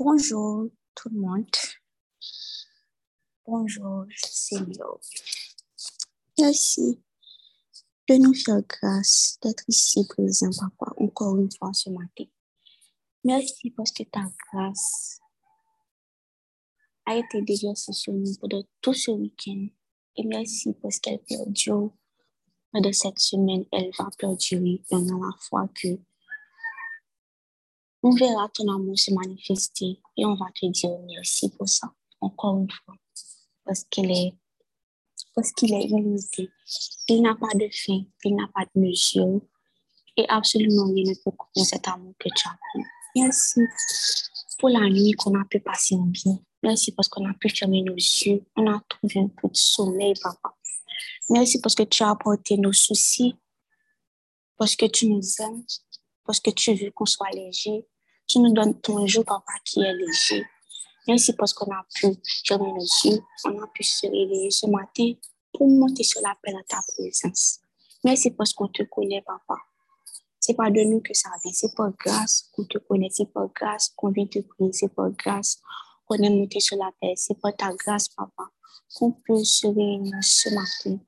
Bonjour tout le monde. Bonjour Seigneur. Merci de nous faire grâce d'être ici présent, Papa, encore une fois ce matin. Merci parce que ta grâce a été déversée sur nous pendant tout ce week-end. Et merci parce qu'elle perdure pendant cette semaine. Elle va perdurer pendant la fois que on verra ton amour se manifester et on va te dire merci pour ça, encore une fois, parce qu'il est illimité. Il n'a pas de fin, il n'a pas de mesure et absolument rien ne peut contenir cet amour que tu as pris. Merci pour la nuit qu'on a pu passer en bien. Merci parce qu'on a pu fermer nos yeux, on a trouvé un peu de sommeil, Papa. Merci parce que tu as apporté nos soucis, parce que tu nous aimes. Parce que tu veux qu'on soit léger. Tu nous donnes ton jour, Papa, qui est léger. Merci parce qu'on a pu fermer nos yeux, on a pu se réveiller ce matin pour monter sur la paix à ta présence. Merci parce qu'on te connaît, Papa. C'est pas de nous que ça vient, c'est par grâce qu'on te connaît, c'est par grâce qu'on vient te prier, c'est par grâce qu'on est monté sur la paix. C'est par ta grâce, Papa, qu'on peut se réunir ce matin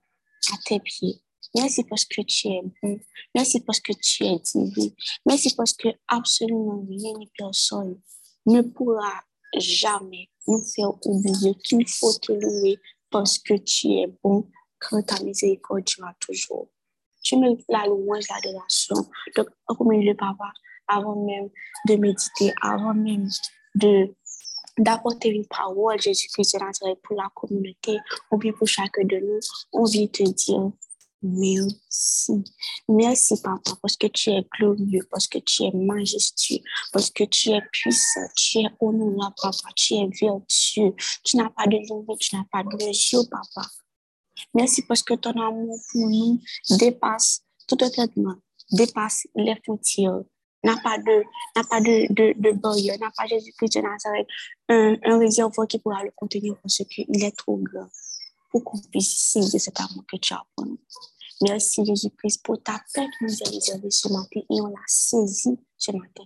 à tes pieds. Merci parce que tu es bon. Merci parce que tu es divin. Merci parce que absolument rien ni personne ne pourra jamais nous faire oublier qu'il faut te louer parce que tu es bon. Quand ta miséricorde durera toujours. Tu mérites la louange, l'adoration. Donc, recommande-le, Papa, avant même de méditer, avant même d'apporter une parole, Jésus-Christ de Nazareth, pour la communauté, ou bien pour chacun de nous. On vient te dire merci. Merci, Papa, parce que tu es glorieux, parce que tu es majestueux, parce que tu es puissant, tu es honorable, Papa, tu es vertueux. Tu n'as pas de limite, tu n'as pas de mesure, Papa. Merci parce que ton amour pour nous dépasse tout entendement, dépasse les frontières. N'a pas de barrière, n'a pas Jésus-Christ de Nazareth, un réservoir qui pourra le contenir parce qu'il est trop grand. Pour qu'on puisse saisir cet amour que tu as pour nous. Merci Jésus-Christ pour ta paix qui nous a réservée ce matin et on l'a saisie ce matin.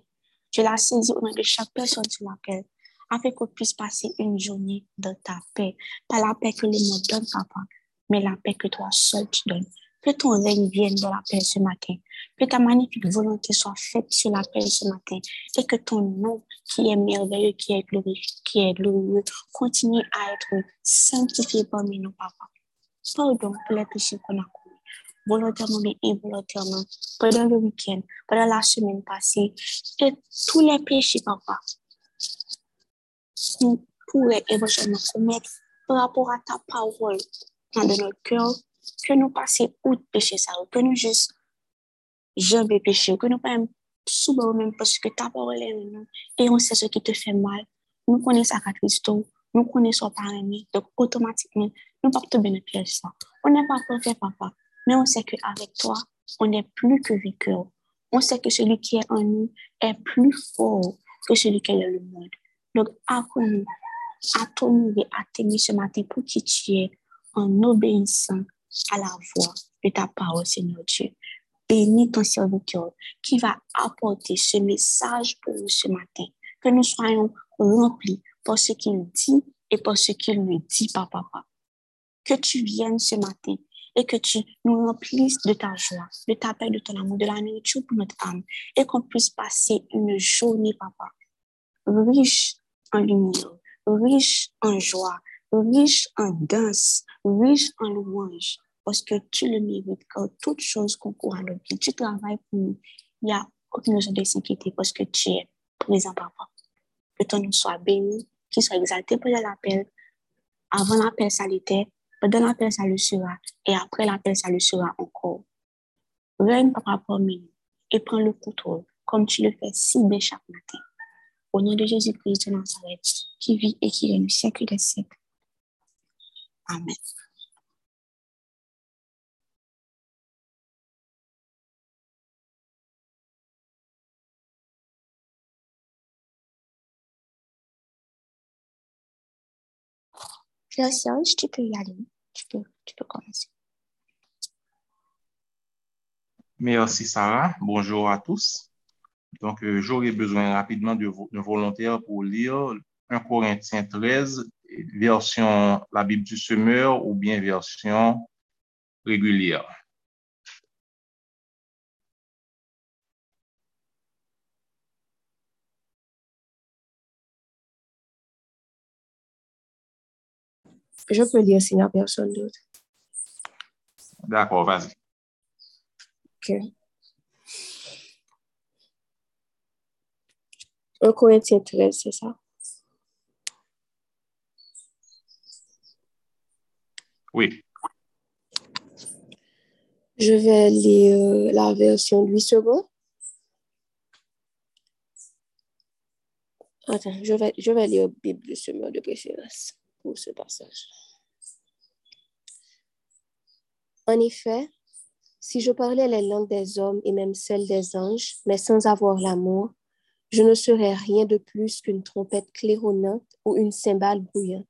Je la saisis au nom de chaque personne sur laquelle, afin qu'on puisse passer une journée dans ta paix. Pas la paix que le monde donne, Papa, mais la paix que toi seul tu donnes. Que ton règne vienne dans la paix ce matin. Que ta magnifique volonté soit faite sur la paix ce matin. Et que ton nom, qui est merveilleux, qui est glorieux, continue à être sanctifié parmi nous, Papa. Pardon pour les péchés qu'on a commis, volontairement et involontairement, pendant le week-end, pendant la semaine passée. Que tous les péchés, Papa, qu'on pourrait éventuellement commettre par rapport à ta parole dans notre cœur, que nous passions outre péché ça, que nous juste jamais péché, que nous pas souvent même parce que ta parole est en nous et on sait ce qui te fait mal. Nous connaissons à Christ, nous connaissons par ami, donc automatiquement nous pas te bénéficier ça. On n'est pas parfait, Papa, mais on sait que avec toi on n'est plus que vainqueur. On sait que celui qui est en nous est plus fort que celui qui est dans le monde. Donc accorde-nous à ton idée, à t'aimer ce matin pour qui tu es en obéissant à la voix de ta parole, Seigneur Dieu. Bénis ton serviteur qui va apporter ce message pour nous ce matin. Que nous soyons remplis par ce qu'il dit et par ce qu'il nous dit, Papa. Que tu viennes ce matin et que tu nous remplisses de ta joie, de ta paix, de ton amour, de la nourriture pour notre âme et qu'on puisse passer une journée, Papa, riche en lumière, riche en joie, riche en danse, riche en louange, parce que tu le mérites, car toutes choses concourent à notre vie. Tu travailles pour nous. Il n'y a aucune raison de s'inquiéter parce que tu es présent, Papa. Que ton nom soit béni, qu'il soit exalté pendant l'appel. Avant l'appel, ça l'était. Pendant l'appel, ça le sera. Et après l'appel, ça le sera encore. Règne, Papa, parmi nous et prends le contrôle, comme tu le fais si bien chaque matin. Au nom de Jésus-Christ de Nazareth, qui vit et qui règne au siècle des siècles. Amen. Frère Serge, tu peux y aller. Tu peux commencer. Merci Sarah. Bonjour à tous. Donc, j'aurais besoin rapidement d'un volontaire pour lire 1 Corinthiens 13, version la Bible du semeur ou bien version régulière. Je peux lire s'il n'y a personne d'autre. D'accord, vas-y. OK. 1 Corinthiens 13, c'est ça? Oui. Je vais lire la version 8 secondes. Attends, je vais lire Bible du semeur de préférence pour ce passage. En effet, si je parlais les langues des hommes et même celles des anges, mais sans avoir l'amour, je ne serais rien de plus qu'une trompette claironnante ou une cymbale bruyante.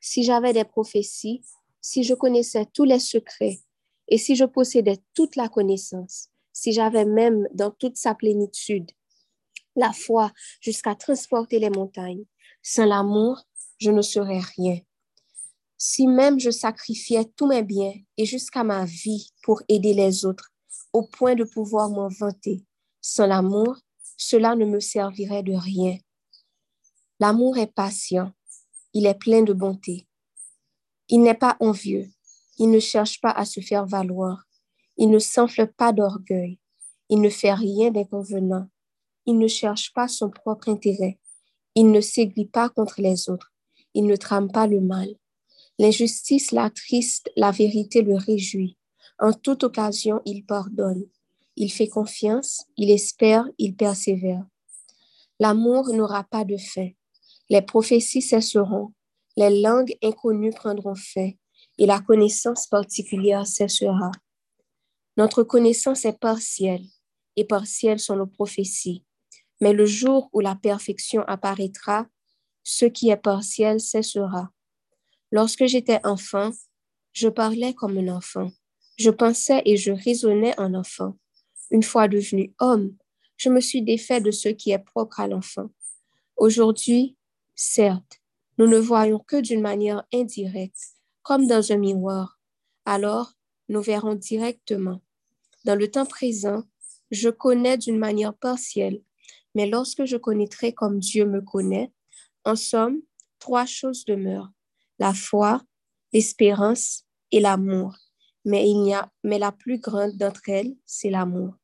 Si j'avais des prophéties, si je connaissais tous les secrets et si je possédais toute la connaissance, si j'avais même dans toute sa plénitude la foi jusqu'à transporter les montagnes, sans l'amour, je ne serais rien. Si même je sacrifiais tous mes biens et jusqu'à ma vie pour aider les autres, au point de pouvoir m'en vanter, sans l'amour, cela ne me servirait de rien. L'amour est patient, il est plein de bonté. Il n'est pas envieux, il ne cherche pas à se faire valoir, il ne s'enfle pas d'orgueil, il ne fait rien d'inconvenant, il ne cherche pas son propre intérêt, il ne s'aigrit pas contre les autres, il ne trame pas le mal. L'injustice l'attriste, la vérité le réjouit. En toute occasion, il pardonne. Il fait confiance, il espère, il persévère. L'amour n'aura pas de fin. Les prophéties cesseront, les langues inconnues prendront fin et la connaissance particulière cessera. Notre connaissance est partielle et partielles sont nos prophéties. Mais le jour où la perfection apparaîtra, ce qui est partiel cessera. Lorsque j'étais enfant, je parlais comme un enfant. Je pensais et je raisonnais en enfant. Une fois devenu homme, je me suis défait de ce qui est propre à l'enfant. Aujourd'hui, certes, nous ne voyons que d'une manière indirecte, comme dans un miroir. Alors, nous verrons directement. Dans le temps présent, je connais d'une manière partielle, mais lorsque je connaîtrai comme Dieu me connaît, en somme, 3 choses demeurent. La foi, l'espérance et l'amour. Mais la plus grande d'entre elles, c'est l'amour.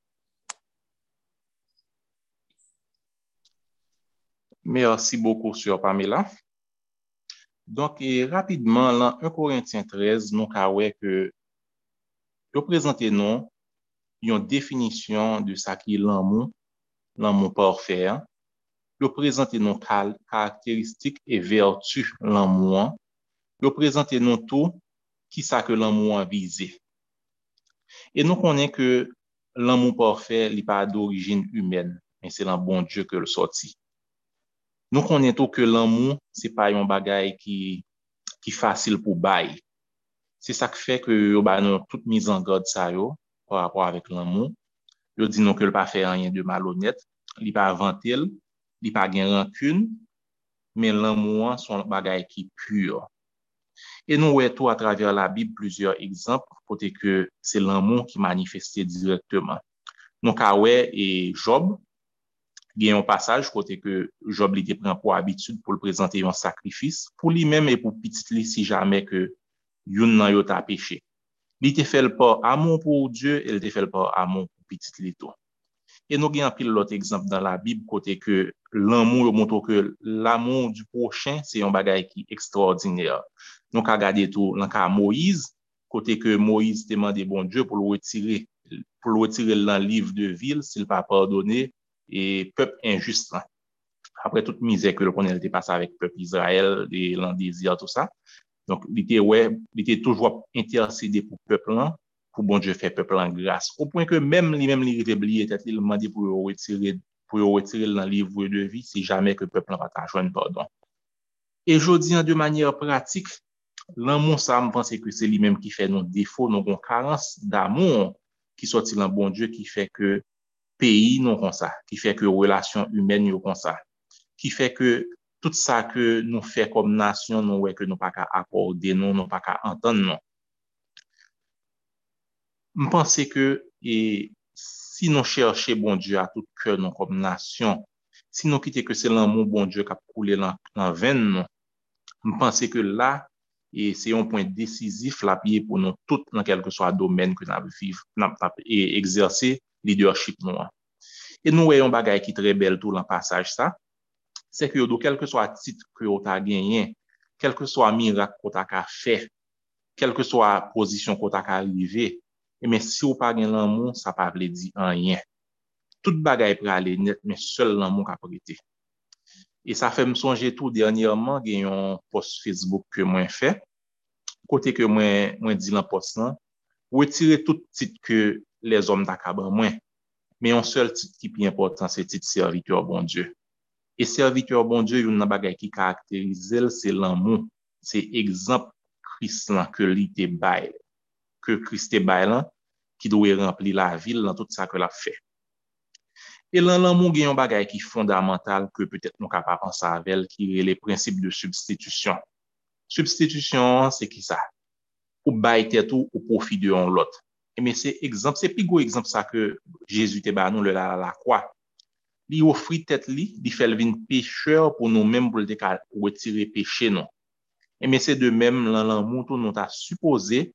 Merci beaucoup, Sœur Pamela. Donc, et rapidement, dans 1 Corinthiens 13, nous avons que représentez-nous une définition de ce qu'est l'amour, l'amour parfait. Représentez-nous caractéristiques et vertus l'amour. Représentez-nous tout qui ça que l'amour a visé. Et nous connaissons que l'amour parfait n'est pas d'origine humaine, mais c'est le bon Dieu que le sorti. Nous connaissons tout que l'amour, ce n'est pas un bagage qui est facile pour bailler. C'est ça qui fait que nous toute mise en garde par rapport avec l'amour. Nous disons que le pas fait rien de malhonnête, il n'est pas inventé, il n'est pas gain rancune, mais l'amour, c'est un bagage qui est pur. Et nous voyons tout à travers la Bible plusieurs exemples pour dire que c'est l'amour qui manifesté directement. Donc, Kawe et Job, il y a un passage pour dire que Job l'était pris pour habitude pour le présenter un sacrifice pour lui-même et pour petit lui si jamais que yon nan yon ta péché. Il était fait par amour pour Dieu et il était fait par amour pour petit lui tout. Et nous avons pris l'autre exemple dans la Bible pour dire que l'amour montre que l'amour du prochain c'est un bagage qui extraordinaire. Donc, à regarder tout, dans le cas Moïse, côté que Moïse demandait bon Dieu pour le retirer dans le livre de ville, s'il pas pardonné, et peuple injuste. Après toute misère que le connaît, était passé avec peuple Israël, les désir, tout ça. Donc, il était toujours intercédé pour peuple, pour bon Dieu faire peuple en grâce. Au point que même il était oublié, il demandait pour le retirer dans le livre de vie, si jamais que peuple n'a pas joindre pardon. Et je dis de manière pratique, l'amour, ça me pense que c'est lui-même qui fait nos défauts, nos carences d'amour qui sortit dans bon Dieu, qui fait que pays nous comme ça, qui fait que relations humaines nous comme ça, qui fait que tout ça que nous fait comme nation nous ouais que nous pas qu'à accorder nous, nous pas qu'à entendre nous. Je pense que si nous cherchons bon Dieu à tout cœur nous comme nation, si nous quittons que c'est l'amour bon Dieu qui a coulé dans la veine, nous pensons que là, et c'est un point décisif là pour nous tous dans quel que soit le domaine que nous vivons, et exercer leadership nous. Et nous voyons bagaille qui très belle tout dans passage ça, c'est que quel que soit titre que vous avez gagné, quel que soit miracle que vous avez fait, quelle que soit position que vous avez arrivé, mais si vous pas gagne l'amour, ça pas veut dire rien. Tout bagaille pour aller net, mais seul l'amour qui a prêté. Et ça fait me songer tout dernièrement, j'ai un post Facebook que moi fait, côté que moi dit dans post là, retirer tout titre que les hommes d'accaban moi, mais un seul titre qui est plus important, c'est titre serviteur bon Dieu. Et serviteur bon Dieu, il y a une bagaille qui caractérise, c'est l'amour, c'est exemple Christ là que lui te bail, que Christ te bail là qui doit remplir la ville dans tout ça que l'a fait. Et là, l'amour gagne un bagage qui est fondamental que peut-être nous capable de penser avec elle, qui est les principes de substitution. Substitution, c'est qui ça? Ou bail tête ou profit de l'autre. Mais c'est exemple, c'est plus gros exemple ça que Jésus te ba nous le la croix. Il offrit tête li, il fait le vin pécheur pour nous-mêmes pour retirer péché non. Mais c'est de même l'amour tout nous t'a supposé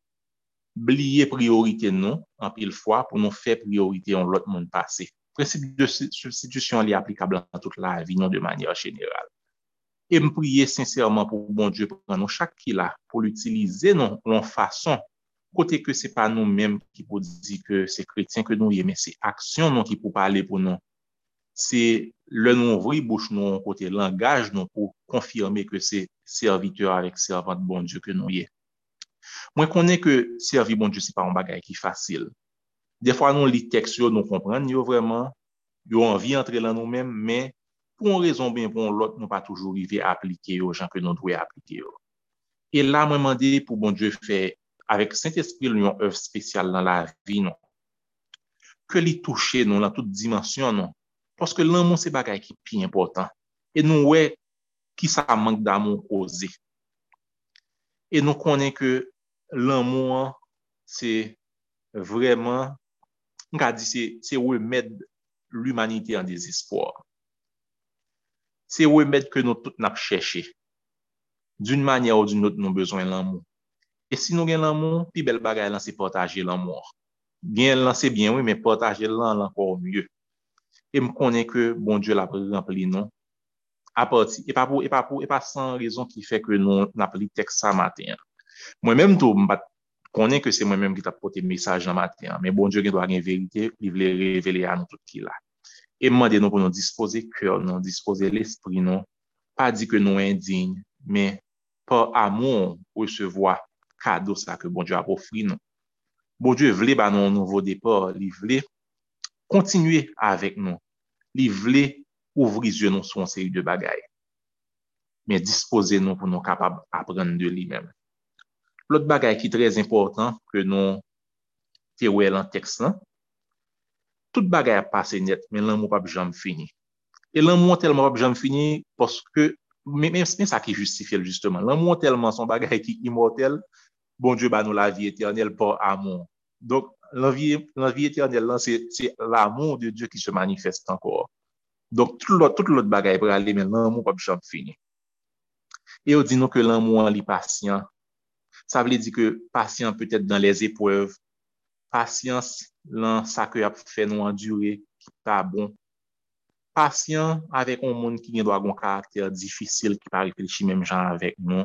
oublier priorité non en pile fois pour nous faire priorité en l'autre monde passé. Principe de substitution est applicable dans toute la vie, non de manière générale. Et me prier sincèrement pour bon Dieu, pour nous chaque qui là, pour l'utiliser non en façon, côté que c'est pas nous-mêmes qui pour dire que c'est chrétien que nous y mais c'est action non qui pour parler pour nous. C'est le nom ouvrir bouche non côté langage non pour confirmer que c'est serviteur avec servante bon Dieu que nous y est. Moi connais que servir bon Dieu c'est pas un bagage qui facile. Des fois, nous lit texte, nous comprenons, nous vraiment, nous avons envie d'entrer dans nous-mêmes, mais pour une raison bien pour l'autre, nous pas toujours arrivé à appliquer aux gens que nous devons appliquer. Et là, moi demandé pour bon Dieu faire avec Saint-Esprit une œuvre spéciale dans la vie, non. Que l'y toucher nous dans toute dimension, non. Parce que l'amour c'est bagaille qui est important. Et nous ouais qui ça manque d'amour causé. Et nous connaissons que l'amour c'est vraiment on a dit c'est remettre l'humanité en désespoir. C'est remettre que nous tous n'a cherché. D'une manière ou d'une autre nous besoin l'amour. Et si nous gain l'amour, puis belle bagaille là c'est partager l'amour. Bien lancer bien oui mais partager l'amour encore mieux. Et me connais que bon Dieu l'a rempli non à partir et pas sans raison qui fait que nous n'a pris texte ça matin. Moi-même tout connais que c'est moi-même qui t'a porté message dans matin mais bon Dieu qui doit une vérité il veut révéler à nous tout qui là et demander nous pour nous disposer cœur nous disposer l'esprit non pas dit que nous indignes mais par amour recevoir cadeau ça que bon Dieu a offert nous bon Dieu veut ba nous un nouveau départ il veut continuer avec nous il veut ouvrir yeux nous sur une série de bagailles mais disposer nous pour nous capable apprendre de lui-même. L'autre bagage qui est très important que nous téouel en texte là toute bagage passé net mais l'amour pas jamais fini et l'amour tellement pas jamais fini parce que même ça qui justifie justement l'amour tellement son bagage qui immortel bon Dieu ba nous la vie éternelle par amour donc la vie éternelle là c'est l'amour de Dieu qui se manifeste encore donc toute l'autre bagage pour aller mais l'amour pas jamais fini et on dit nous que l'amour est patient. Ça veut dire que patient peut-être dans les épreuves, patience dans ça que a fait nous endurer qui pas bon. Patient avec un monde qui doit avoir un caractère difficile qui pas réfléchir même genre avec nous.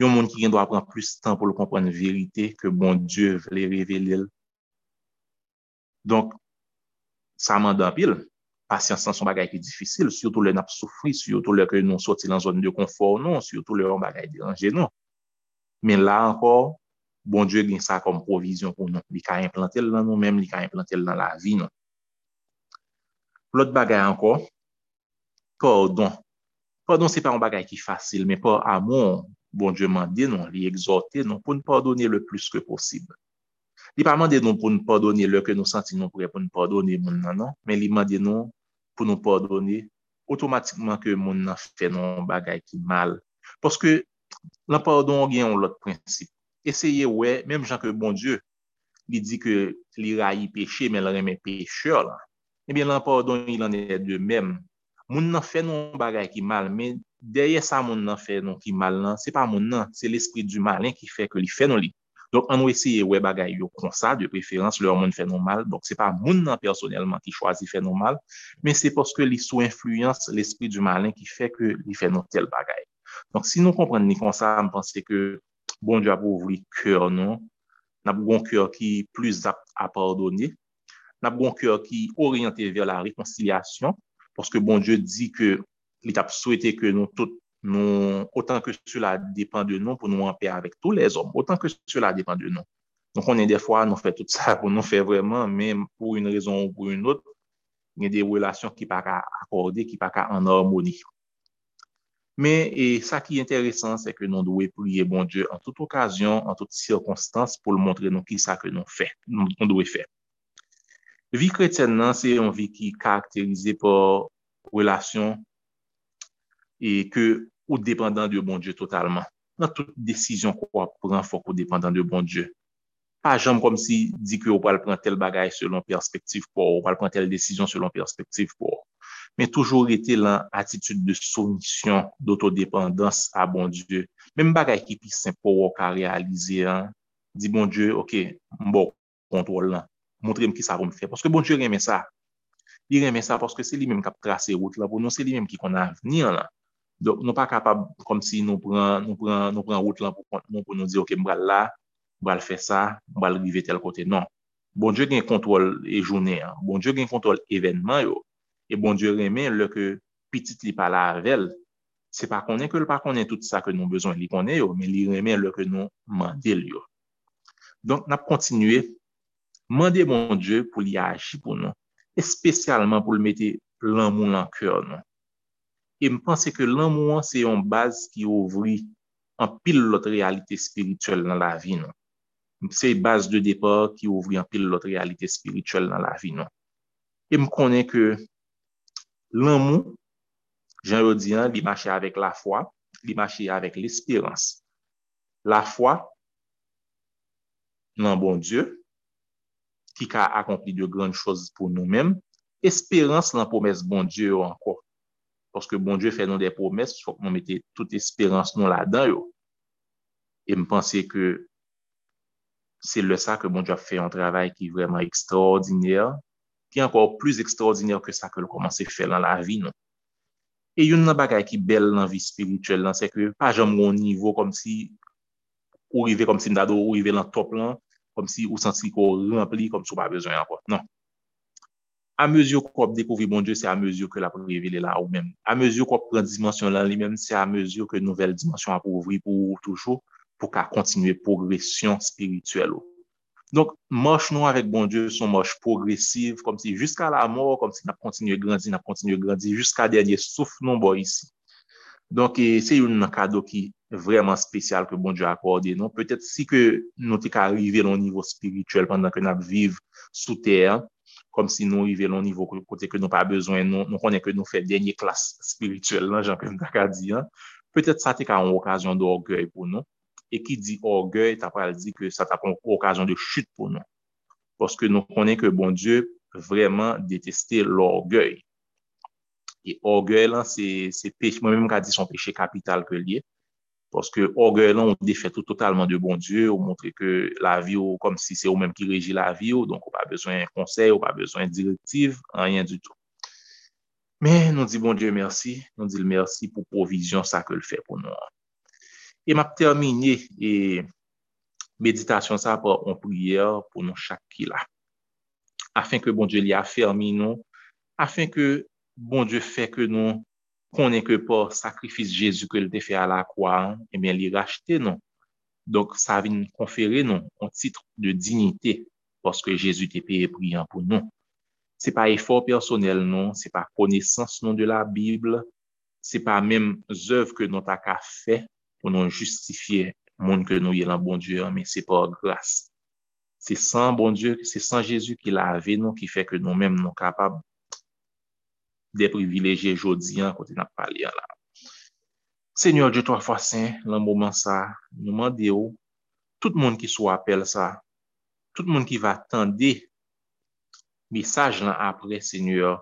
Un monde qui doit prendre plus de temps pour comprendre la vérité que bon Dieu veut révéler. Donc ça demande pile. Patience dans son bagage qui est difficile, surtout le n'a souffrir, surtout le que nous sorti dans zone de confort non, surtout le on bagage dérangé non. Mais là encore, bon Dieu gagne ça comme provision pour nous. Il a implanté dans nous-mêmes, il a implanté dans la vie. Non. L'autre bagaille encore, pardon. Pardon, c'est pas un bagaille qui est facile, mais par amour, bon Dieu m'a dit, non, il exhorte, non, pour nous pardonner le plus que possible. Il pas demandé nous pour nous pardonner le que nous sentons nous pour nous pardonner non, mais il demandé nous pour nous pardonner automatiquement que mon a fait non bagay qui mal parce que le pardon gagne l'autre principe. Essayez ouais, même Jean que bon Dieu il dit que il raille péché mais il remet pécheur là. Eh bien le pardon il en est de même. Mon a fait non bagay qui mal mais derrière ça mon a fait non qui mal là, c'est pas mon non, c'est l'esprit du malin qui fait que il fait non li. Donc on essayer ouais bagaille yo comme ça de préférence leur monde fait normal donc c'est pas moun nan personnellement qui choisit fait normal mais c'est parce que li sous influence l'esprit du malin qui fait que li fait non tel bagaille. Donc si nous comprenons ni comme ça on pense que bon Dieu a ouvert cœur non n'a bon cœur qui plus apte à pardonner n'a bon cœur qui orienté vers la réconciliation parce que bon Dieu dit que il t'a souhaité que nous tous nous, autant que cela dépend de nous, pour nous en paix avec tous les hommes, autant que cela dépend de nous. Donc, on est des fois, nous fait tout ça pour nous faire vraiment, mais pour une raison ou pour une autre, il y a des relations qui ne sont pas accordées, qui ne sont pas en harmonie. Mais, et ça qui est intéressant, c'est que nous devons prier bon Dieu en toute occasion, en toute circonstance, pour nous montrer nous qui ça que nous fait, nous devons faire. Vie chrétienne, c'est une vie qui est caractérisée par relations et que ou dépendant de bon Dieu totalement. Dans toute décision qu'on prend, faut qu'on dépendant de bon Dieu. Pas jamais comme si dit que on va prendre tel bagage selon perspective pour, on va prendre telle décision selon perspective pour. Mais toujours été là attitude de soumission, d'autodépendance à bon Dieu. Même bagage qui puisse pour qu'on réaliser hein, dit bon Dieu, OK, bon contrôle là. Montrez-moi qui ça va me faire parce que bon Dieu aime ça. Il aime ça parce que c'est lui-même qui a tracé route là pour nous, c'est lui-même qui connaît l'avenir là. Donc nous pas capable comme si nous prend route là pour nous dire OK on va là, on va faire ça, on va arriver tel côté. Non. Bon Dieu gagne contrôle et journée. Hein. Bon Dieu gagne contrôle événement yo. Et bon Dieu remet le que petite li pas la avec. C'est pas qu'on est que le pas qu'on est tout ça que nous besoin li connaît yo, mais li remet le que nous mandel yo. Donc n'a continuer demander bon Dieu pour li agir pour nous, et spécialement pour le mettre l'amour dans cœur nous. Et me penser que l'amour c'est une base qui ouvre en pile l'autre réalité spirituelle dans la vie non. C'est base de départ qui ouvre en pile l'autre réalité spirituelle dans la vie non. Et me connais que l'amour Jean dit il marche avec la foi, il marche avec l'espérance. La foi dans bon Dieu qui a accompli de grandes choses pour nous-mêmes, espérance dans promesse bon Dieu encore. Parce que bon Dieu fait nous des promesses, il faut que nous mettions toute espérance nous là-dedans. Yo. Et me penser que c'est le ça que bon Dieu a fait un travail qui est vraiment extraordinaire, qui est encore plus extraordinaire que ça que le commencé faire dans la vie. Non? Et une bagaille qui est belle dans la vie spirituelle, c'est que pas jamais au niveau comme si on arrivait comme si on arrivait dans le top, là, comme si on sentait qu'on remplit comme si on n'avait pas besoin encore. Non. À mesure qu'on découvre bon Dieu, c'est à mesure que la révélé là ou même. À mesure qu'on prend dimension là lui-même, c'est à mesure que nouvelle dimension a ouvrir pour toujours pour qu'à continuer progression spirituelle. Donc marche nous avec bon Dieu, son marche progressive comme si jusqu'à la mort, comme si n'a continuer grandir jusqu'à dernier souffle non bon ici. Donc c'est un cadeau qui vraiment spécial que bon Dieu a accordé non. Peut-être si que nous t'es arrivé au niveau spirituel pendant que nous vivons sous terre. Comme si nous arrivions au niveau côté que nous pas besoin nous connaît que nous fait dernière classe spirituelle là Jean-Pierre Dakadi hein peut-être ça t'est une occasion d'orgueil pour nous et qui dit orgueil t'as pas dit que ça t'a une occasion de chute pour nous parce que nous connaît que bon Dieu vraiment détestait l'orgueil et orgueil là c'est péché moi-même qu'a dit son péché capital que lié parce que orgueil là on défait tout totalement de bon Dieu on montrer que la vie ou comme si c'est eux-mêmes qui régit la vie ou donc on pas besoin d'un conseil on pas besoin de directive rien du tout mais nous dit bon Dieu merci nous dit merci pour provision ça que le fait pour nous et m'a terminé et méditation ça par une prière pour nous chaque qui là afin que bon Dieu l'y affermi nous afin que bon Dieu fait que nous qu'on est que par sacrifice Jésus que il fait à la croix, eh bien, il racheté nous. Donc, ça vient conférer nous un titre de dignité parce que Jésus t'a payé prix pour nous. C'est pas effort personnel non, c'est pas connaissance non de la Bible, c'est pas même œuvre que nous t'a fait pour nous justifier monde que nous y est dans bon Dieu, mais c'est par grâce. C'est sans bon Dieu, c'est sans Jésus qui l'a lavé nous, qui fait que nous-mêmes nous sommes capables de privilégier aujourd'hui en côté de notre palais là. Seigneur Dieu, trois fois saint, dans le moment ça, nous demandons tout le monde qui soit appel ça, tout le monde qui va attendre message là après, Seigneur,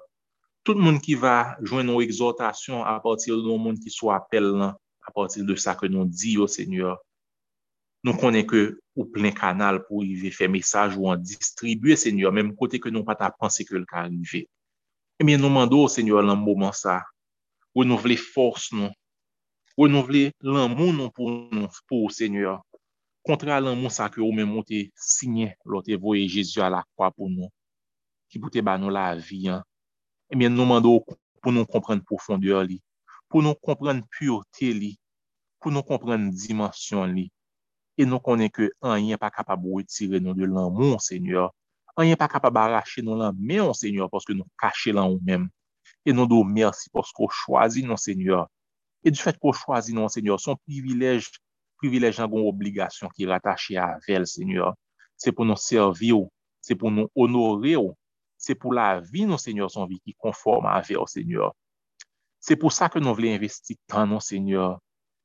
tout le monde qui va joindre nos exhortations à partir de nos monde qui soit appel là, à partir de ça que nous disons, Seigneur. Nous connaissons que au plein canal pour y faire message ou en distribuer, Seigneur, même côté que nous pas ta penser que le cas arrivé. Eh bien, nous demandons, Seigneur, dans le moment ça, renouveler force nous, renouveler l'amour nous pour Seigneur. Contraire l'amour ça que vous-même vous avez signé, l'autre voyé Jésus à la croix pour nous, qui vous avez donné la vie. Eh bien, nous demandons pour nous comprendre profondeur, pour nous comprendre pureté, pour nous comprendre dimension. Et nous connaissons que rien pas capable de retirer nous de l'amour, Seigneur. Rien pas capable d'arracher nous l'amour, Seigneur, parce que nous cachons l'amour même. Et nous donnons merci parce qu'on choisit nous, Seigneur. Et du fait qu'on choisit nous, Seigneur, son privilège en une obligation qui est rattachée à elle, Seigneur. C'est pour nous servir, c'est pour nous honorer, c'est pour la vie, nous, Seigneur, son vie qui conforme à elle, Seigneur. C'est pour ça que nous voulons investir dans nous, Seigneur.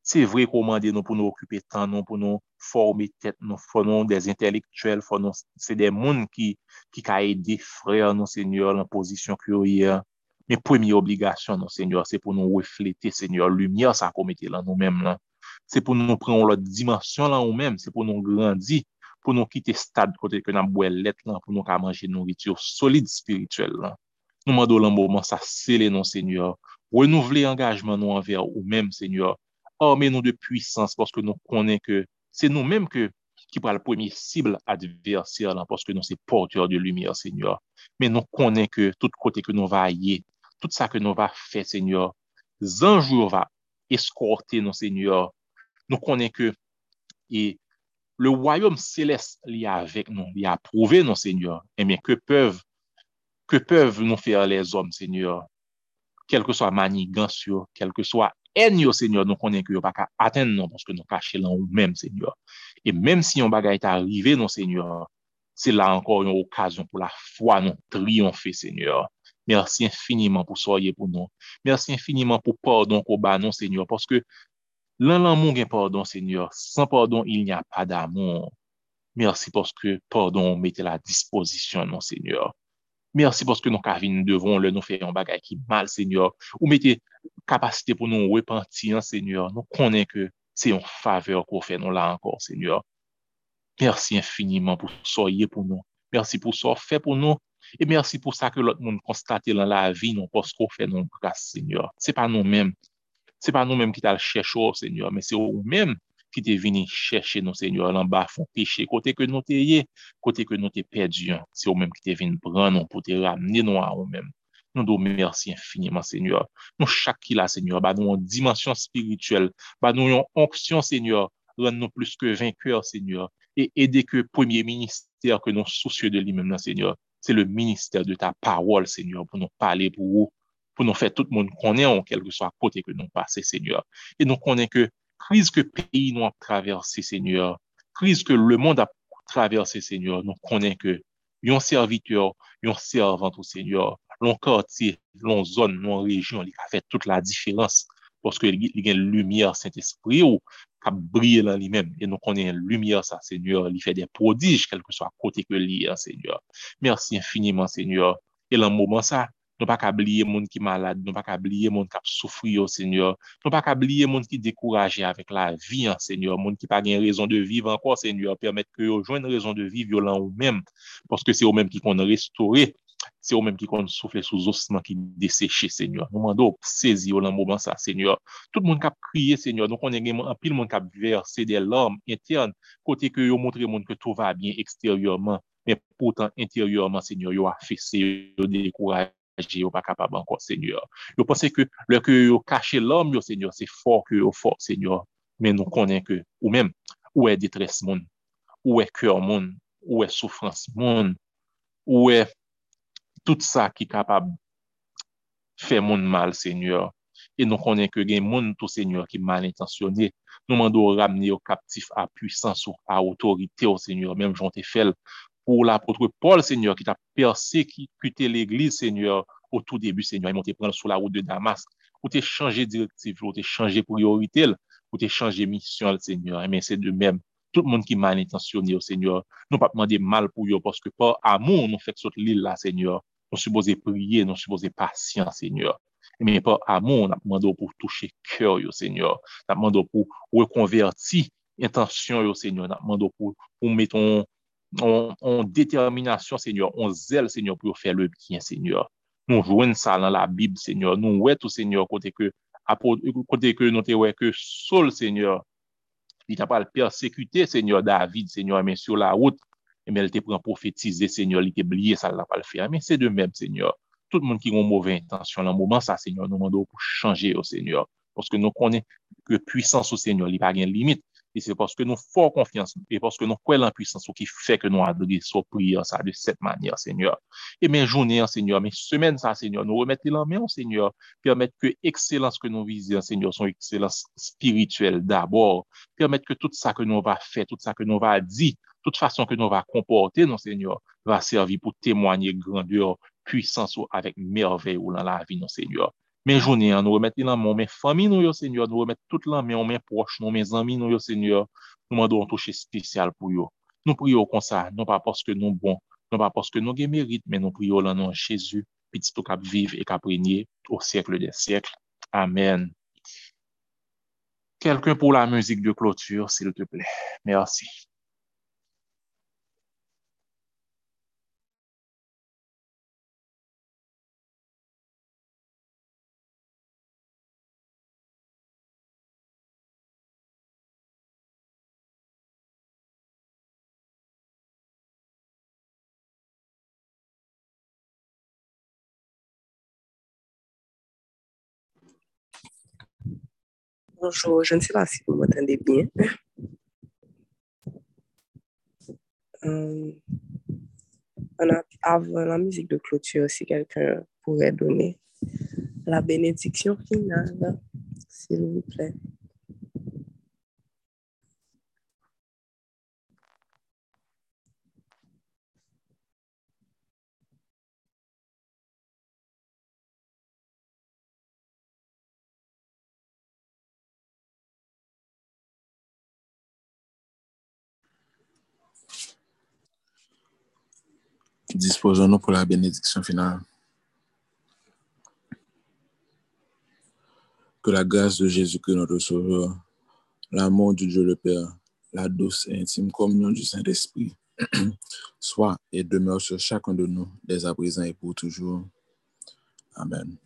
C'est vrai qu'on demande nous pour nous occuper tant non pour nous former tête nous formons des intellectuels formons c'est des monde qui ca aider frères non Seigneur en position curieuse mais première obligation non Seigneur c'est pour nous refléter Seigneur lumière ça qu'on mettait là nous-mêmes là c'est pour nous prendre l'autre dimension là nous-mêmes c'est pour nous grandir pour nous quitter stade côté que nous boire lait là pour nous ca manger nourriture solide spirituelle là nous demandons le moment ça sceller non Seigneur renouveler engagement nous envers nous-mêmes Seigneur. Armez-nous de puissance parce que nous connaissons que c'est nous-mêmes qui prenons le premier cible adversaire parce que nous sommes porteurs de lumière, Seigneur. Mais nous connaissons que tout côté que nous va y aller, tout ça que nous va faire, Seigneur, un jour va escorter nos Seigneur. Nous connaissons que et le royaume céleste est avec nous, il est approuvé, nos Seigneur. Eh bien, que peuvent nous faire les hommes, Seigneur, quel que soit manigance, quel que soit haine, Seigneur, nous connaissons que nous ne pouvons pas atteindre parce que nous cachons là nous-mêmes, Seigneur. Et même si un bagage est arrivé, non, Seigneur, c'est là encore une occasion pour la foi, nous triompher, Seigneur. Merci infiniment pour soyez pour nous. Merci infiniment pour pardon qu'on bat, non, Seigneur, parce que l'amour est pardon, Seigneur. Sans pardon, il n'y a pas d'amour. Merci parce que pardon, mettez la disposition, non, Seigneur. Merci parce que nous devons le nous faire un bagage qui mal, Seigneur. Ou mettez capacité pour nous repentir, Seigneur. Nous connaissons que c'est une faveur qu'on fait, nous là encore, Seigneur. Merci infiniment pour soyez pour nous. Merci pour ce fait pour nous. Et merci pour ça que l'autre monde constate dans la vie, nous, parce qu'on fait nos grâces, Seigneur. C'est pas nous-mêmes. C'est pas nous-mêmes qui t'a cherché, Seigneur, mais c'est nous-mêmes qui t'es venu chercher nos Seigneur en bas font péché côté que nous t'ayé côté que nous t'es perdu c'est au même qui t'es venu prendre nous pour te ramener nous à nous-mêmes nous donnons merci infiniment Seigneur nous chaque qui là Seigneur bah nous en dimension spirituelle bah nous en onction Seigneur rend-nous plus que vainqueurs Seigneur et aider que premier ministère que nous soucieux de lui-même là Seigneur c'est le ministère de ta parole Seigneur pour nous parler pour nous faire tout le monde connaît en quelque soit côté que nous passer Seigneur et nous connaît que crise que pays nous a traversé, Seigneur. Crise que le monde a traversé, Seigneur. Nous connaissons que yon serviteur, yon servante au Seigneur, l'on quartier, l'on zone, l'on région, il a fait toute la différence parce que il y a une lumière Saint-Esprit qui a brillé dans lui-même. Et nous connaissons lumière, ça, Seigneur. Il fait des prodiges, quel que soit côté que lui, Seigneur. Merci infiniment, Seigneur. Et dans le moment ça, nous pas oublier monde qui malade, nous pas oublier monde qui souffrir au Seigneur, nous pas oublier monde qui découragé avec la vie en Seigneur, monde qui pas gain raison de vivre encore Seigneur, permettre que yo joindre raison de vivre là ou même parce que c'est au même qui qu'on restaurer, c'est au même qui qu'on souffler sous ossement qui desséché Seigneur. Nous mandons saisir dans moment ça Seigneur. Tout le monde qui a crié Seigneur, donc on est en pile monde qui a versé des larmes internes côté que yo montrer monde que tout va bien extérieurement, mais pourtant intérieurement Seigneur, yo affaissé, yo découragé yo pas capable encore Seigneur. Yo pensez que le que yo cacher l'homme yo Seigneur, c'est fort que yo fort Seigneur, mais nous connaissons que ou même où est détresse monde, où est cœur monde, où est souffrance monde, où est tout ça qui capable faire monde mal Seigneur. Et nous connaissons que les gens, tout Seigneur, qui mal intentionné, nous demandons de ramener au captif à puissance ou à autorité au Seigneur, même Jean Tefel, pour l'apôtre Paul, Seigneur, qui t'a persécuté l'Église, Seigneur, au tout début, Seigneur, ils m'ont pris sur la route de Damas, où t'es changé directive, où t'es changé priorité, où t'es changé mission, Seigneur. Mais c'est de même, tout le monde qui mal intentionné au Seigneur, nous pas demander mal pour eux, parce que par amour, nous fait cette l'île là, Seigneur. Nous supposons prier, nous supposons patient, Seigneur. Mais par amour, nous demandons pour toucher cœur, Seigneur. Nous demandons pour reconvertir intention, Seigneur. Nous demandons pour mettre en détermination, Seigneur, en zèle, Seigneur, pour faire le bien, Seigneur. Nous jouons ça dans la Bible, Seigneur. Nous ouais tout, Seigneur, côté que nous te ouais que Saul, Seigneur, il t'a pas persécuté, Seigneur, David, Seigneur, mais sur la route. Mais elle te prend prophétiser, Seigneur, il te oublié, ça ne l'a pas le faire. Mais c'est de même, Seigneur. Tout le monde qui a une mauvaise intention, dans le moment, ça, Seigneur, nous demandons pour changer, au Seigneur. Parce que nous connaissons que puissance au Seigneur, il n'y a pas de limite. Et c'est parce que nous fort confiance, et parce que nous croyons en puissance, qui fait que nous adressons prière, ça, de cette manière, Seigneur. Et mes journées, Seigneur, mes semaines, ça, Seigneur, nous remettons l'en main, Seigneur, permettre que l'excellence que nous visons, Seigneur, son excellence spirituelle d'abord, permettre que tout ça que nous va faire, tout ça que nous va dire, toute façon que nous va comporter, non, Seigneur, va servir pour témoigner grandeur, puissance avec merveille dans la vie, non, Seigneur. Mes journées, nous remettons dans mon mes familles, non, Seigneur, nous remettons toutes dans mes proches, non, mes amis, non, Seigneur, nous demandons toucher spécial pour eux. Nous prions comme ça, non pas parce que nous bons, non pas parce que nous avons mérite, mais nous prions dans le nom de Jésus, petit tout cap vivre et cap régner au siècle des siècles. Amen. Quelqu'un pour la musique de clôture, s'il te plaît. Merci. Bonjour, je ne sais pas si vous m'entendez bien. Avant la musique de clôture, si quelqu'un pourrait donner la bénédiction finale, s'il vous plaît. Disposons-nous pour la bénédiction finale. Que la grâce de Jésus-Christ, notre Sauveur, l'amour du Dieu le Père, la douce et intime communion du Saint-Esprit soit et demeure sur chacun de nous, dès à présent et pour toujours. Amen.